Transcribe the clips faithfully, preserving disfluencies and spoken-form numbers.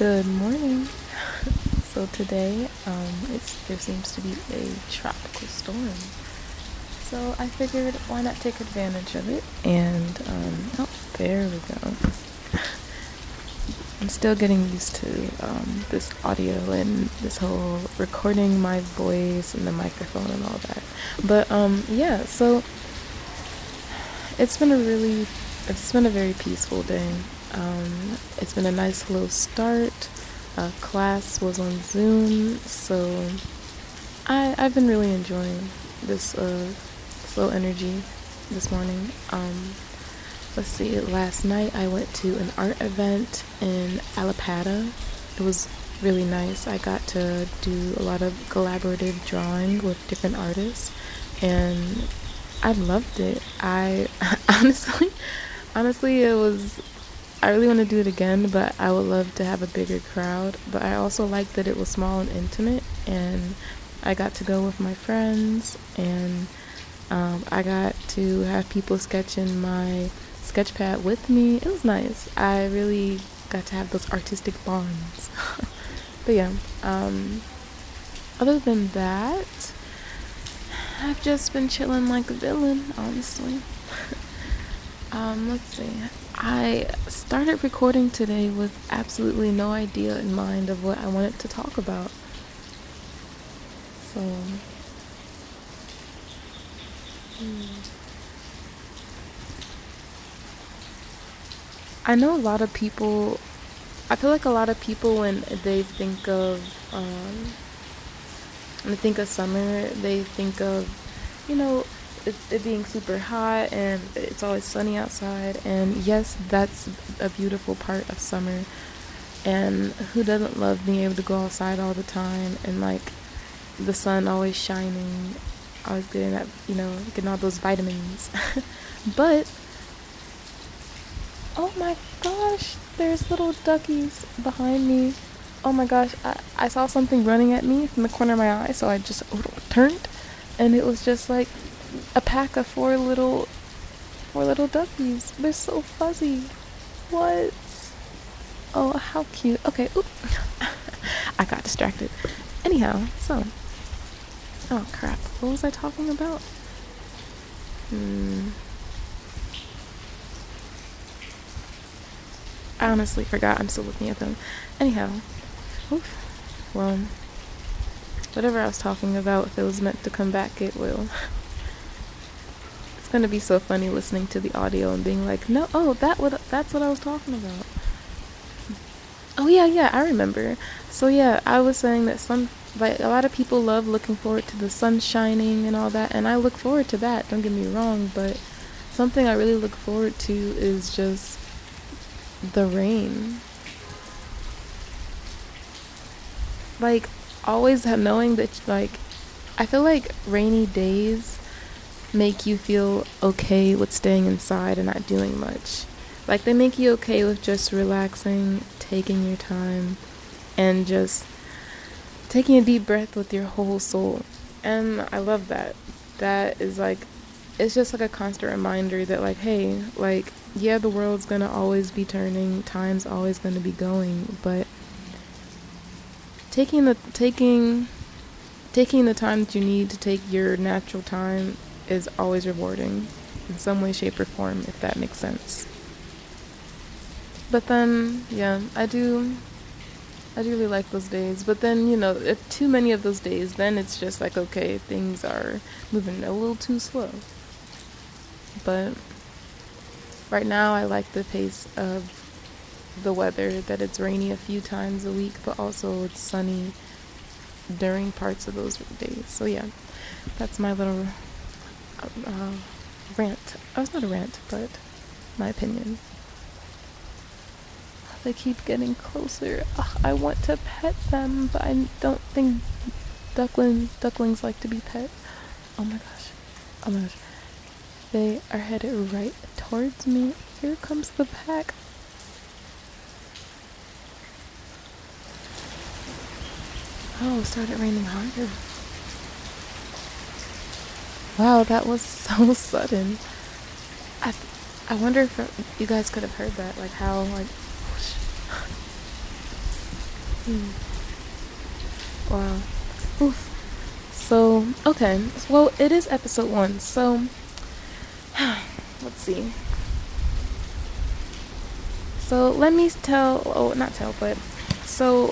Good morning. So today, um, it's, there seems to be a tropical storm. So I figured, why not take advantage of it? And, um, oh, there we go. I'm still getting used to um, this audio and this whole recording my voice and the microphone and all that. But, um, yeah, so it's been a really, it's been a very peaceful day. Um, it's been a nice little start. Uh, class was on Zoom, so I, I've been really enjoying this, uh, this little energy this morning. Um, let's see, last night I went to an art event in Allapattah. It was really nice. I got to do a lot of collaborative drawing with different artists, and I loved it. I honestly, honestly, it was... I really want to do it again, but I would love to have a bigger crowd. But I also liked that it was small and intimate, and I got to go with my friends, and um, I got to have people sketch in my sketch pad with me. It was nice. I really got to have those artistic bonds. But yeah, um, other than that, I've just been chilling like a villain, honestly. um, let's see. I started recording today with absolutely no idea in mind of what I wanted to talk about. So, I know a lot of people, I feel like a lot of people when they think of, um, when they think of summer, they think of, you know, It, it being super hot and it's always sunny outside, and yes, that's a beautiful part of summer, and who doesn't love being able to go outside all the time and like the sun always shining, always getting that, you know, getting all those vitamins. But oh my gosh, there's little duckies behind me. Oh my gosh, I, I saw something running at me from the corner of my eye, so I just turned, and it was just like a pack of four little four little duckies. They're so fuzzy. What? Oh, how cute. Okay. Oop. I got distracted. Anyhow, so oh crap, what was I talking about? Hmm. I honestly forgot. I'm still looking at them. Anyhow. Oof. Well, whatever I was talking about, if it was meant to come back, it will. Gonna be so funny listening to the audio and being like, no, oh, that would that's what I was talking about. Oh yeah, yeah, I remember. So yeah, I was saying that some, like, a lot of people love looking forward to the sun shining and all that, and I look forward to that, don't get me wrong, but something I really look forward to is just the rain. Like, always knowing that, like, I feel like rainy days make you feel okay with staying inside and not doing much. Like, they make you okay with just relaxing, taking your time, and just taking a deep breath with your whole soul. And I love that. That is like, it's just like a constant reminder that, like, hey, like, yeah, the world's gonna always be turning, time's always gonna be going, but taking the taking taking the time that you need to take your natural time is always rewarding in some way, shape, or form, if that makes sense. But then, yeah, I do, I do really like those days. But then, you know, if too many of those days, then it's just like, okay, things are moving a little too slow. But right now, I like the pace of the weather, that it's rainy a few times a week, but also it's sunny during parts of those days. So yeah, that's my little... Uh, rant. Oh, it's not a rant, but my opinion. They keep getting closer. Ugh, I want to pet them, but I don't think ducklings ducklings like to be pet. Oh my gosh. Oh my gosh. They are headed right towards me. Here comes the pack. Oh, it started raining harder. Wow, that was so sudden. I, th- I wonder if you guys could have heard that, like how, like, whoosh. Hmm. Wow. Oof. So, okay. Well, it is episode one, so let's see. So let me tell, oh, not tell, but so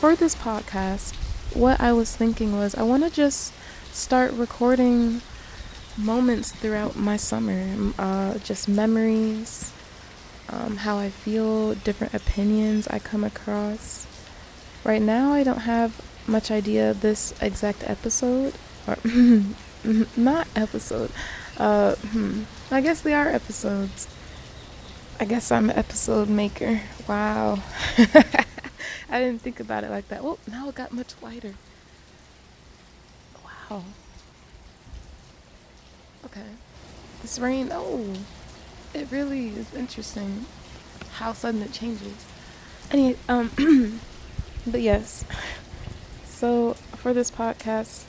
for this podcast, what I was thinking was I want to just start recording moments throughout my summer, uh, just memories, um, how I feel, different opinions I come across. Right now, I don't have much idea this exact episode, or not episode, uh, hmm, I guess they are episodes. I guess I'm an episode maker. Wow. I didn't think about it like that. Oh, now it got much lighter. Wow. Okay. This rain, oh, it really is interesting how sudden it changes. Anyway, um, but yes. So for this podcast,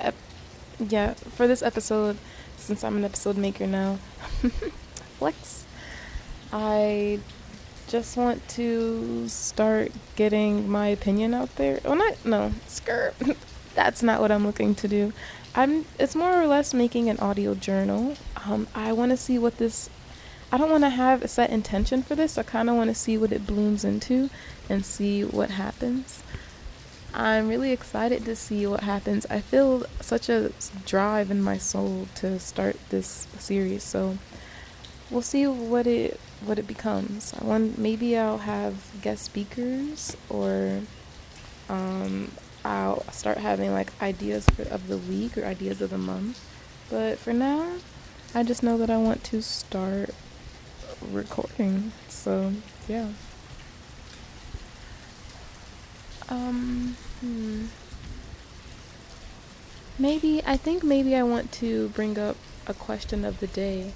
ep- yeah, for this episode, since I'm an episode maker now, flex, I just want to start getting my opinion out there. Oh, not, no, skirt. That's not what I'm looking to do. I'm, it's more or less making an audio journal. Um, I want to see what this, I don't want to have a set intention for this. I kind of want to see what it blooms into and see what happens. I'm really excited to see what happens. I feel such a drive in my soul to start this series, so we'll see what it what it becomes. I want, maybe I'll have guest speakers, or um, I'll start having like ideas for, of the week or ideas of the month. But for now, I just know that I want to start recording. So yeah. Um. Hmm. Maybe I think maybe I want to bring up a question of the day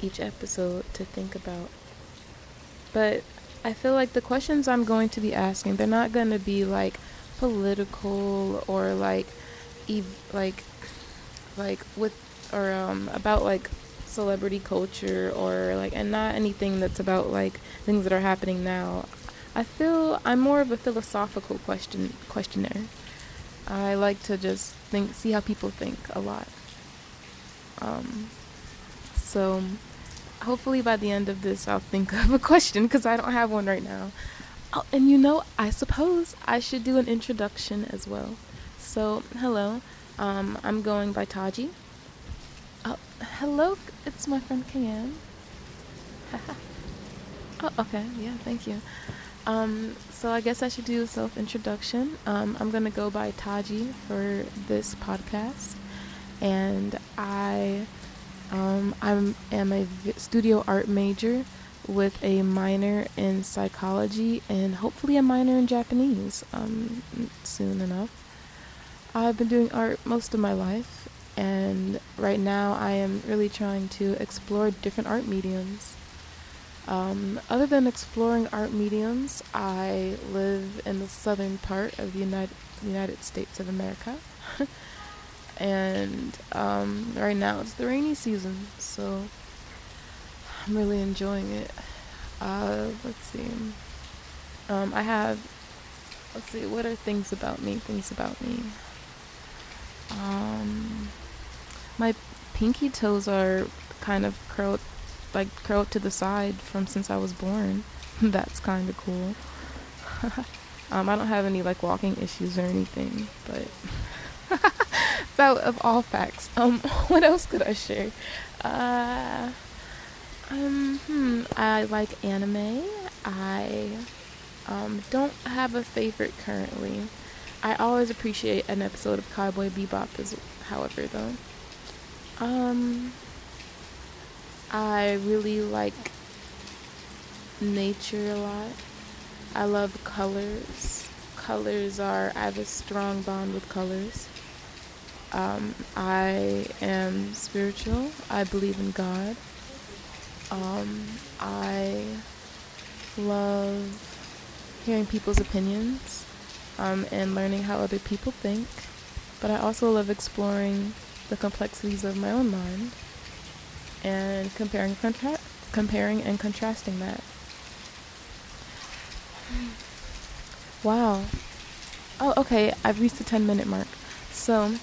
each episode to think about, but I feel like the questions I'm going to be asking, they're not going to be like political or like ev- like like with or um about like celebrity culture or like, and not anything that's about like things that are happening now. I feel I'm more of a philosophical question questionnaire. I like to just think see how people think a lot. um So hopefully by the end of this, I'll think of a question, because I don't have one right now. Oh, and you know, I suppose I should do an introduction as well. So hello, um, I'm going by Taji. Oh, hello, it's my friend Kayan. Oh, okay, yeah, thank you. Um, so I guess I should do a self-introduction. Um, I'm going to go by Taji for this podcast, and I... Um, I am a studio art major with a minor in psychology and hopefully a minor in Japanese um, soon enough. I've been doing art most of my life, and right now I am really trying to explore different art mediums. Um, other than exploring art mediums, I live in the southern part of the United, United States of America. And um, right now it's the rainy season, so I'm really enjoying it. Uh, let's see. Um, I have, let's see, what are things about me? Things about me. Um, my pinky toes are kind of curled, like curled to the side from since I was born. That's kind of cool. um, I don't have any like walking issues or anything, but. Out of all facts. Um, what else could I share? Uh, um, hmm, I like anime. I um, don't have a favorite currently. I always appreciate an episode of Cowboy Bebop, as, however, though. Um, I really like nature a lot. I love colors. Colors are, I have a strong bond with colors. Um, I am spiritual. I believe in God. Um, I love hearing people's opinions, um, and learning how other people think. But I also love exploring the complexities of my own mind and comparing, contra- comparing and contrasting that. Wow. Oh, okay. I've reached the ten minute mark. So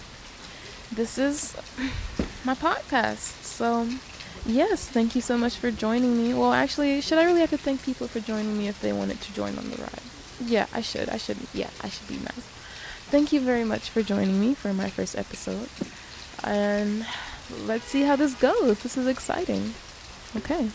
this is my podcast. So yes, thank you so much for joining me. Well, actually, should I really have to thank people for joining me if they wanted to join on the ride? Yeah, I should. I should. Yeah, I should be nice. Thank you very much for joining me for my first episode. And let's see how this goes. This is exciting. Okay.